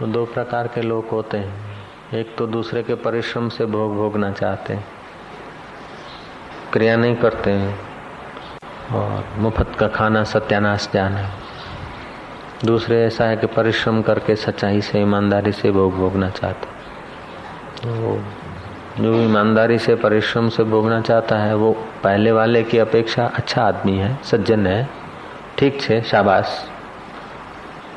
तो दो प्रकार के लोग होते हैं, एक तो दूसरे के परिश्रम से भोग भोगना चाहते हैं, क्रिया नहीं करते हैं और मुफ्त का खाना सत्यानाश जाना। दूसरे ऐसा है कि परिश्रम करके सच्चाई से ईमानदारी से भोग भोगना चाहते हैं। वो जो ईमानदारी से परिश्रम से भोगना चाहता है वो पहले वाले की अपेक्षा अच्छा आदमी है, सज्जन है, ठीक है, शाबाश।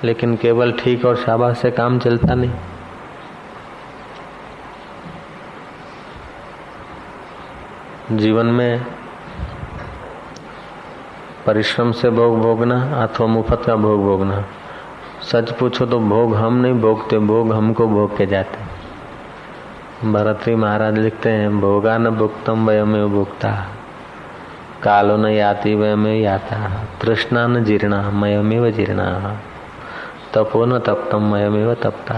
लेकिन केवल ठीक और शाबाश से काम चलता नहीं। जीवन में परिश्रम से भोग भोगना अथवा मुफ्त का भोग भोगना, सच पूछो तो भोग हम नहीं भोगते, भोग हमको भोग के जाते। भरतरी महाराज लिखते हैं, भोगा न भुक्तम वयमेव भुक्ता, कालो न याति वयमेव याता, तृष्णा न जीर्णा मयमेव जीर्णा, तपो न तप्तम मयमेव तपता।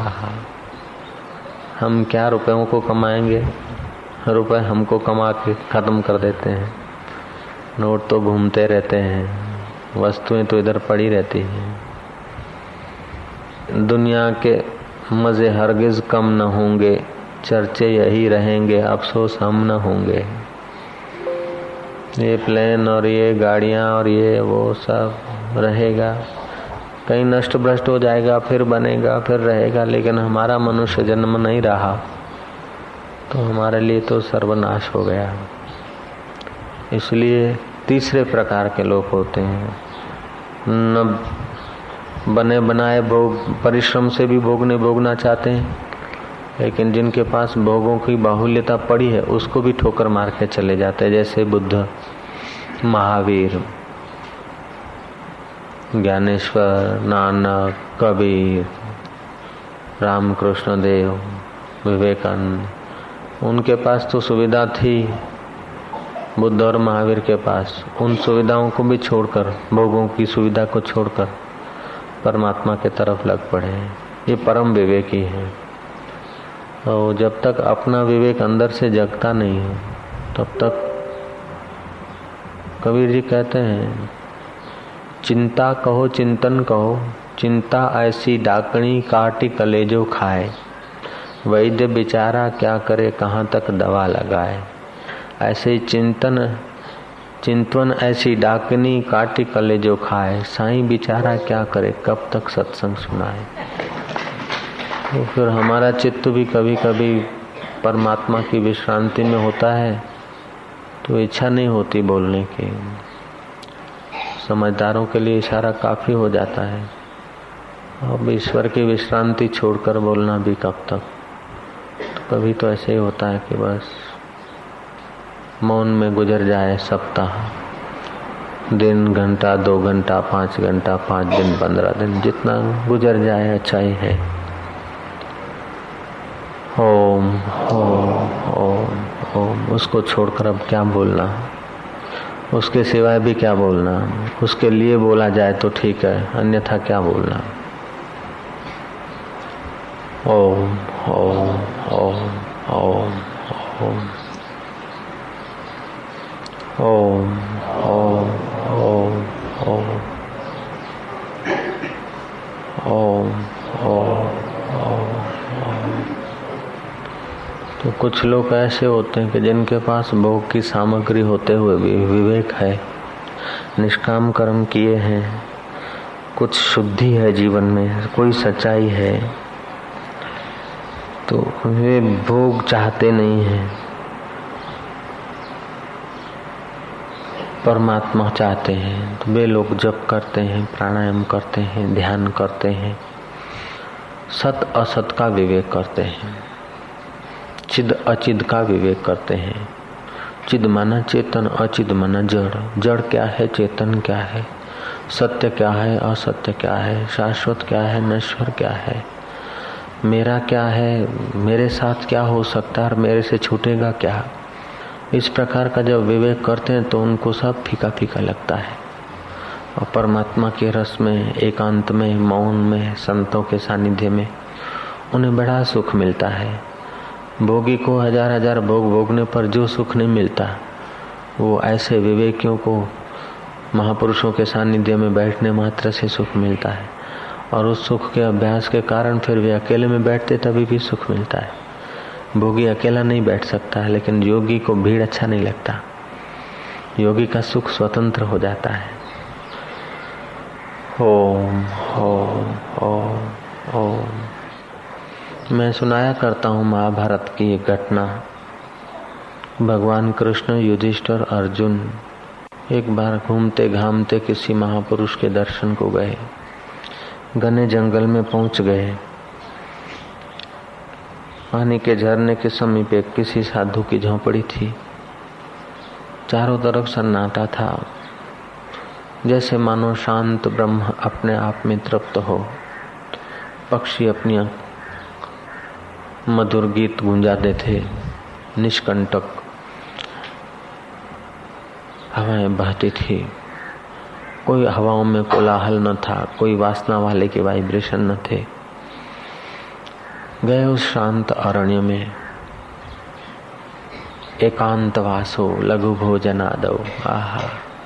हम क्या रुपयों को कमाएंगे, रुपए हमको कमा के ख़त्म कर देते हैं। नोट तो घूमते रहते हैं, वस्तुएं तो इधर पड़ी रहती हैं। दुनिया के मज़े हरगिज़ कम न होंगे, चर्चे यही रहेंगे, अफसोस हम न होंगे। ये प्लेन और ये गाड़ियाँ और ये वो सब रहेगा, कहीं नष्ट भ्रष्ट हो जाएगा, फिर बनेगा, फिर रहेगा। लेकिन हमारा मनुष्य जन्म नहीं रहा तो हमारे लिए तो सर्वनाश हो गया। इसलिए तीसरे प्रकार के लोग होते हैं, न बने बनाए भोग, परिश्रम से भी भोगना चाहते हैं, लेकिन जिनके पास भोगों की बाहुल्यता पड़ी है उसको भी ठोकर मार के चले जाते हैं। जैसे बुद्ध, महावीर, ज्ञानेश्वर, नानक, कबीर, रामकृष्ण देव, विवेकानंद, उनके पास तो सुविधा थी। बुद्ध और महावीर के पास उन सुविधाओं को भी छोड़कर, भोगों की सुविधा को छोड़कर परमात्मा के तरफ लग पड़े। ये परम विवेकी हैं। और जब तक अपना विवेक अंदर से जगता नहीं है तब तक, कबीर जी कहते हैं, चिंता कहो चिंतन कहो, चिंता ऐसी डाकणी काटी कलेजो खाए, वैद्य बेचारा क्या करे कहाँ तक दवा लगाए। ऐसे चिंतन ऐसी डाकनी काटी कलेजो खाए, साईं बेचारा क्या करे कब तक सत्संग सुनाए। तो फिर हमारा चित्त भी कभी कभी परमात्मा की विश्रांति में होता है तो इच्छा नहीं होती बोलने की। समझदारों के लिए इशारा काफ़ी हो जाता है। अब ईश्वर की विश्रांति छोड़कर बोलना भी कब तक। तो कभी तो ऐसे ही होता है कि बस मौन में गुजर जाए सप्ताह, दिन, घंटा, 2 घंटा, 5 घंटा, 5 दिन, 15 दिन, जितना गुजर जाए अच्छा ही है। ओम ओम ओम ओम, उसको छोड़कर अब क्या बोलना, उसके सिवाय भी क्या बोलना। उसके लिए बोला जाए तो ठीक है, अन्यथा क्या बोलना। ओम ओम ओम ओम ओम ओम ओम ओम ओम ओम ओम ओम। तो कुछ लोग ऐसे होते हैं कि जिनके पास भोग की सामग्री होते हुए भी विवेक है, निष्काम कर्म किए हैं, कुछ शुद्धि है जीवन में, कोई सच्चाई है, तो वे भोग चाहते नहीं हैं, परमात्मा चाहते हैं। तो वे लोग जप करते हैं, प्राणायाम करते हैं, ध्यान करते हैं, सत असत का विवेक करते हैं, चिद अचिद का विवेक करते हैं। चिद माना चेतन, अचिद माना जड़। जड़ क्या है, चेतन क्या है, सत्य क्या है, असत्य क्या है, शाश्वत क्या है, नश्वर क्या है, मेरा क्या है, मेरे साथ क्या हो सकता है और मेरे से छूटेगा क्या। इस प्रकार का जब विवेक करते हैं तो उनको सब फीका फीका लगता है। और परमात्मा के रस में, एकांत में, मौन में, संतों के सानिध्य में उन्हें बड़ा सुख मिलता है। भोगी को हजार हजार भोग भोगने पर जो सुख नहीं मिलता वो ऐसे विवेकियों को महापुरुषों के सानिध्य में बैठने मात्र से सुख मिलता है। और उस सुख के अभ्यास के कारण फिर वे अकेले में बैठते तभी भी सुख मिलता है। भोगी अकेला नहीं बैठ सकता है, लेकिन योगी को भीड़ अच्छा नहीं लगता। योगी का सुख स्वतंत्र हो जाता है। ओम ओम ओम ओम। मैं सुनाया करता हूँ महाभारत की ये घटना। भगवान कृष्ण, युधिष्ठिर, अर्जुन एक बार घूमते घामते किसी महापुरुष के दर्शन को गए। घने जंगल में पहुंच गए। पानी के झरने के समीप एक किसी साधु की झोंपड़ी थी। चारों तरफ सन्नाटा था, जैसे मानो शांत ब्रह्म अपने आप में तृप्त हो। पक्षी अपनी मधुर गीत गुंजाते थे निष्कंटक। हवाएं बहती थी। कोई हवाओं में कोलाहल न था, कोई वासना वाले के वाइब्रेशन न थे। गए उस शांत अरण्य में। एकांत वासो लघु भोजनादौ। आहा,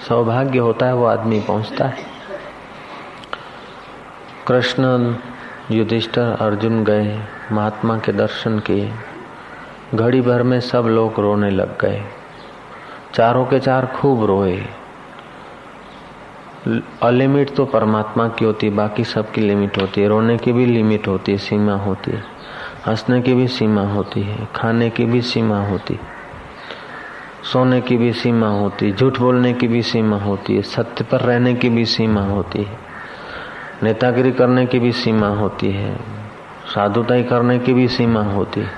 सौभाग्य होता है वो आदमी पहुंचता है। कृष्ण, युधिष्ठिर, अर्जुन गए, महात्मा के दर्शन किए। घड़ी भर में सब लोग रोने लग गए। चारों के चार खूब रोए। अलिमिट तो परमात्मा की होती है, बाकी सबकी लिमिट होती है। रोने की भी लिमिट होती है, सीमा होती है। हंसने की भी सीमा होती है, खाने की भी सीमा होती है, सोने की भी सीमा होती है, झूठ बोलने की भी सीमा होती है, सत्य पर रहने की भी सीमा होती है, नेतागिरी करने की भी सीमा होती है, साधुताई करने की भी सीमा होती है।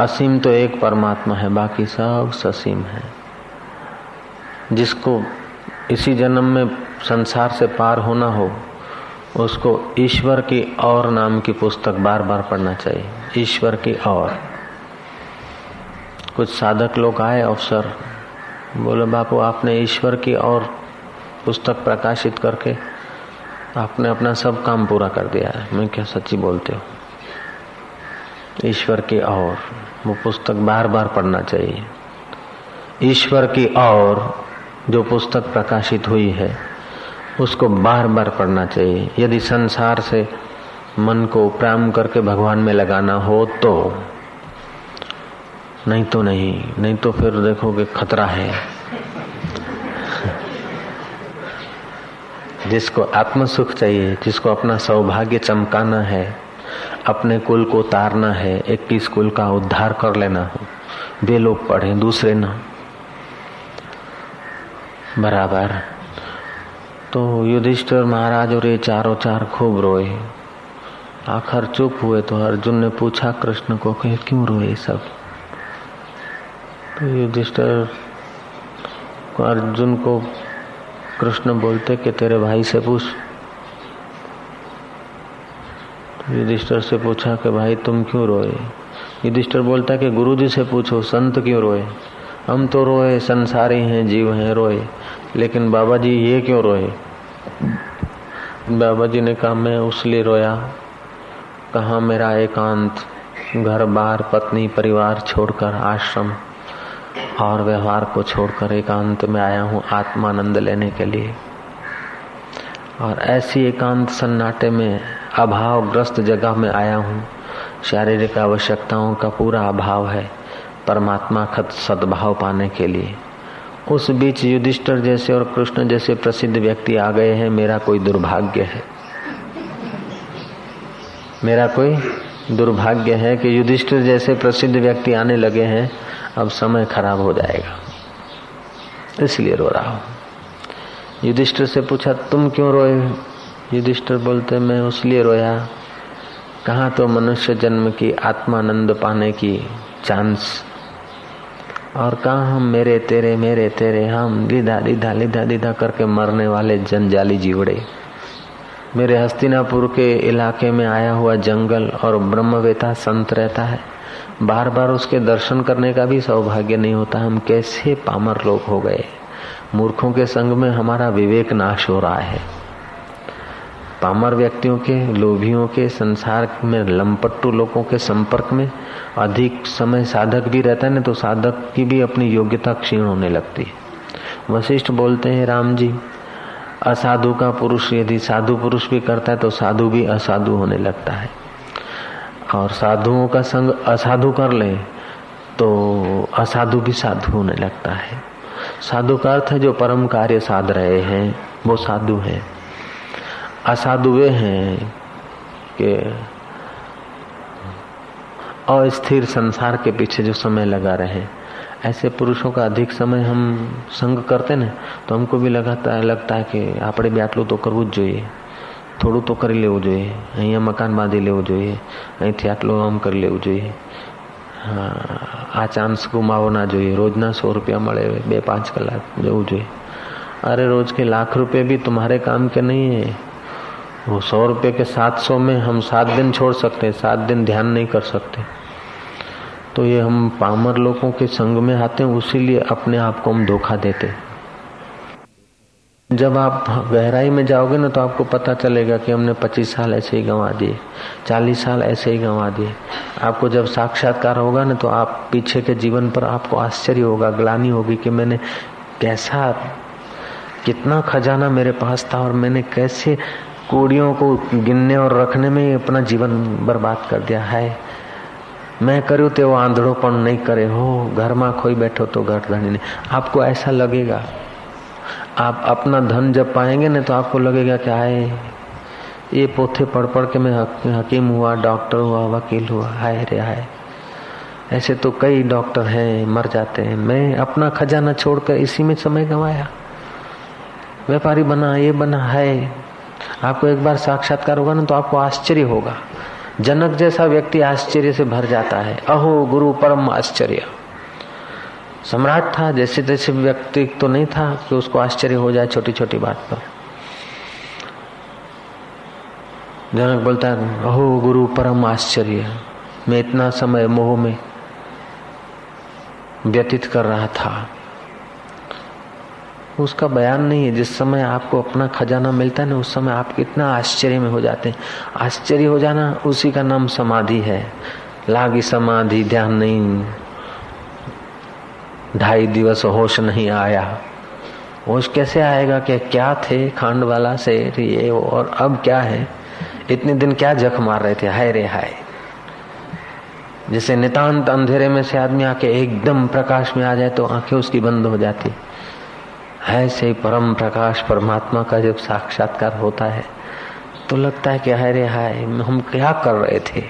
असीम तो एक परमात्मा है, बाकी सब ससीम है। जिसको इसी जन्म में संसार से पार होना हो, उसको ईश्वर की और नाम की पुस्तक बार बार पढ़ना चाहिए। ईश्वर की और। कुछ साधक लोग आए अवसर, बोले बापू आपने ईश्वर की और पुस्तक प्रकाशित करके आपने अपना सब काम पूरा कर दिया है। मैं क्या सच्ची बोलते हो? ईश्वर की और, वो पुस्तक बार बार पढ़ना चाहिए। ईश्वर की और जो पुस्तक प्रकाशित हुई है उसको बार बार पढ़ना चाहिए। यदि संसार से मन को प्राण करके भगवान में लगाना हो तो, नहीं तो नहीं, नहीं तो फिर देखोगे खतरा है। जिसको आत्म सुख चाहिए, जिसको अपना सौभाग्य चमकाना है, अपने कुल को तारना है, 21 कुल का उद्धार कर लेना हो, वे लोग पढ़ें, दूसरे ना। बराबर। तो युधिष्ठिर महाराज और ये चारों चार खूब रोए। आखिर चुप हुए तो अर्जुन ने पूछा कृष्ण को कि क्यों रोए सब? तो युधिष्ठिर को, अर्जुन को कृष्ण बोलते कि तेरे भाई से पूछ। तो युधिष्ठिर से पूछा कि भाई तुम क्यों रोए? युधिष्ठिर बोलता कि गुरुजी से पूछो, संत क्यों रोए? हम तो रोए, संसारी हैं, जीव हैं, रोए, लेकिन बाबा जी ये क्यों रोए? बाबा जी ने कहा मैं उसलिए रोया, कहा मेरा एकांत, घर बार, पत्नी परिवार छोड़कर, आश्रम और व्यवहार को छोड़कर एकांत में आया हूँ आत्मानंद लेने के लिए। और ऐसी एकांत सन्नाटे में, अभावग्रस्त जगह में आया हूँ। शारीरिक आवश्यकताओं का पूरा अभाव है, परमात्मा खत सद्भाव पाने के लिए। उस बीच युधिष्ठिर जैसे और कृष्ण जैसे प्रसिद्ध व्यक्ति आ गए हैं। मेरा कोई दुर्भाग्य है, मेरा कोई दुर्भाग्य है कि युधिष्ठिर जैसे प्रसिद्ध व्यक्ति आने लगे हैं। अब समय खराब हो जाएगा, इसलिए रो रहा हूँ। युधिष्ठिर से पूछा तुम क्यों रोए? युधिष्ठिर बोलते मैं उसलिए रोया, कहाँ तो मनुष्य जन्म की आत्मानंद पाने की चांस, और कहाँ हम मेरे तेरे, हम दीदा दीदा दीदा दीदा करके मरने वाले जंजाली जीवड़े। मेरे हस्तिनापुर के इलाके में आया हुआ जंगल और ब्रह्मवेता संत रहता है, बार बार उसके दर्शन करने का भी सौभाग्य नहीं होता। हम कैसे पामर लोग हो गए। मूर्खों के संग में हमारा विवेक नाश हो रहा है। पामर व्यक्तियों के, लोभियों के, संसार में लंपट्टू लोगों के संपर्क में अधिक समय साधक भी रहता है ना, तो साधक की भी अपनी योग्यता क्षीण होने लगती है। वशिष्ठ बोलते हैं राम जी असाधु का पुरुष यदि साधु पुरुष भी करता है तो साधु भी असाधु होने लगता है, और साधुओं का संग असाधु कर ले तो असाधु भी साधु होने लगता है। साधु का अर्थ है जो परम कार्य साध रहे हैं वो साधु है। असाधु वे हैं कि अस्थिर संसार के पीछे जो समय लगा रहे। ऐसे पुरुषों का अधिक समय हम संग करते ना तो हमको भी लगता है कि आपड़े भी आटलू तो करवू ज જોઈએ, થોડું तो કરી લેવું જોઈએ, અહીંયા મકાન બાંધી લેવું જોઈએ, અહીંથી આટલું આમ કરી લેવું જોઈએ। આ ચાન્સ ગુમાવો ના જોઈએ। રોજના 100 રૂપિયા મળે 2-5 કલાક જવું જોઈએ। अरे रोज के लाख रुपए भी तुम्हारे काम के नहीं है। वो 100 रुपये के 700 में हम 7 दिन छोड़ सकते हैं, 7 दिन ध्यान नहीं कर सकते। तो ये हम पामर लोगों के संग में आते हैं, उसीलिए अपने आप को हम धोखा देते। जब आप गहराई में जाओगे ना तो आपको पता चलेगा कि हमने 25 साल ऐसे ही गंवा दिए, 40 साल ऐसे ही गंवा दिए। आपको जब साक्षात्कार होगा ना तो आप पीछे के जीवन पर आपको आश्चर्य होगा, ग्लानि होगी कि मैंने कैसा, कितना खजाना मेरे पास था और मैंने कैसे कौड़ियों को गिनने और रखने में अपना जीवन बर्बाद कर दिया है। मैं करूँ तो वो आंधड़ोपन नहीं करे हो, घर में खोई बैठो तो घर धनी नहीं। आपको ऐसा लगेगा। आप अपना धन जब पाएंगे ना तो आपको लगेगा कि हाय ये पोथे पढ़ पढ़ के मैं हकीम हुआ, डॉक्टर हुआ, वकील हुआ, हाय रे हाय। ऐसे तो कई डॉक्टर हैं मर जाते हैं। मैं अपना खजाना छोड़कर इसी में समय गंवाया, व्यापारी बना, ये बना है। आपको एक बार साक्षात्कार होगा ना तो आपको आश्चर्य होगा। जनक जैसा व्यक्ति आश्चर्य से भर जाता है। अहो गुरु परम आश्चर्य। सम्राट था, जैसे जैसे व्यक्ति तो नहीं था कि उसको आश्चर्य हो जाए छोटी छोटी बात पर। जनक बोलता है अहो गुरु परम आश्चर्य, मैं इतना समय मोह में व्यतीत कर रहा था। उसका बयान नहीं है। जिस समय आपको अपना खजाना मिलता है ना उस समय आप कितना आश्चर्य में हो जाते हैं। आश्चर्य हो जाना उसी का नाम समाधि है। लागी समाधि ध्यान नहीं, 2.5 दिवस होश नहीं आया। होश कैसे आएगा कि क्या थे खांड वाला से ये और अब क्या है, इतने दिन क्या जख मार रहे थे, हाय रे हाय। जैसे नितांत अंधेरे में से आदमी आके एकदम प्रकाश में आ जाए तो आंखें उसकी बंद हो जाती। ऐसे ही परम प्रकाश परमात्मा का जब साक्षात्कार होता है तो लगता है कि हाय रे हाय हम क्या कर रहे थे,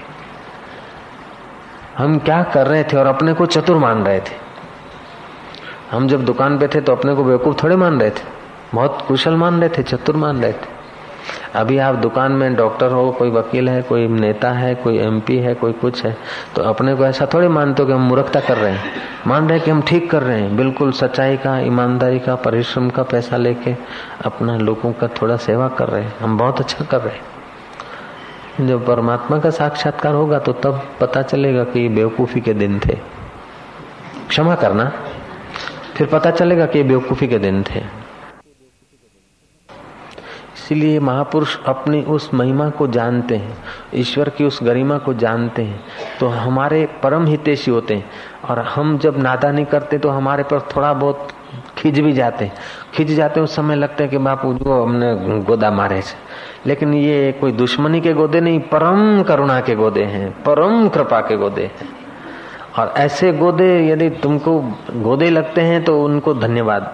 हम क्या कर रहे थे और अपने को चतुर मान रहे थे। हम जब दुकान पे थे तो अपने को बेवकूफ थोड़े मान रहे थे, बहुत कुशल मान रहे थे, चतुर मान रहे थे। अभी आप दुकान में डॉक्टर हो, कोई वकील है, कोई नेता है, कोई MP है, कोई कुछ है, तो अपने को ऐसा थोड़े मानते हो कि हम मूर्खता कर रहे हैं। मान रहे हैं कि हम ठीक कर रहे हैं। बिल्कुल सच्चाई का, ईमानदारी का, परिश्रम का पैसा लेके अपना लोगों का थोड़ा सेवा कर रहे हैं, हम बहुत अच्छा कर रहे हैं। जब परमात्मा का साक्षात्कार होगा तो तब पता चलेगा कि ये बेवकूफ़ी के दिन थे, क्षमा करना। फिर पता चलेगा कि ये बेवकूफ़ी के दिन थे। इसलिए महापुरुष अपनी उस महिमा को जानते हैं, ईश्वर की उस गरिमा को जानते हैं, तो हमारे परम हितैषी होते हैं। और हम जब नादानी करते तो हमारे पर थोड़ा बहुत खिंच भी जाते हैं। खिंच जाते उस समय लगता है कि बापू जो हमने गोदा मारे थे, लेकिन ये कोई दुश्मनी के गोदे नहीं, परम करुणा के गोदे हैं, परम कृपा के गोदे हैं। और ऐसे गोदे यदि तुमको गोदे लगते हैं तो उनको धन्यवाद।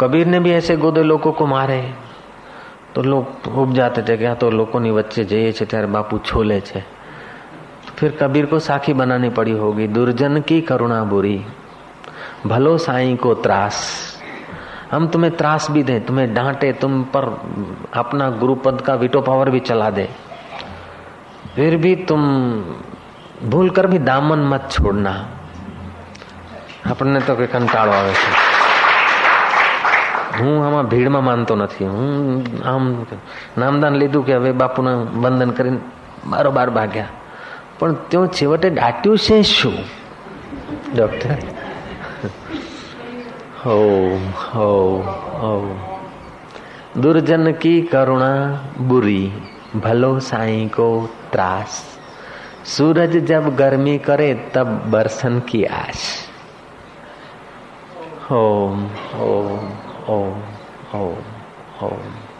कबीर ने भी ऐसे गोदे लोगों को मारे तो लोग उब जाते थे कि हाँ तो लोगों ने बच्चे जइए छे त्यारे बापू छोले छे। फिर कबीर को साखी बनानी पड़ी होगी। दुर्जन की करुणा बुरी, भलो साईं को त्रास। हम तुम्हें त्रास भी दें, तुम्हें डांटे, तुम पर अपना गुरुपद का वीटो पावर भी चला दे, फिर भी तुम भूल कर भी दामन मत छोड़ना। अपने तो के कंटाळो आवे छे। હું આમાં ભીડમાં માનતો નથી। હું આમ નામદાન લીધું કે હવે બાપુના વંદન કરીને બારોબાર ભાગ્યા, પણ ત્યાં છેવટે ડાટ્યું છે શું ડોક્ટર? હો હો હો દુર્જન કી કરુણા બુરી, ભલો સાઈ કો ત્રાસ। સૂરજ જબ ગરમી કરે તબ બરસન કી આશ। હો હો ओ ओम ओम।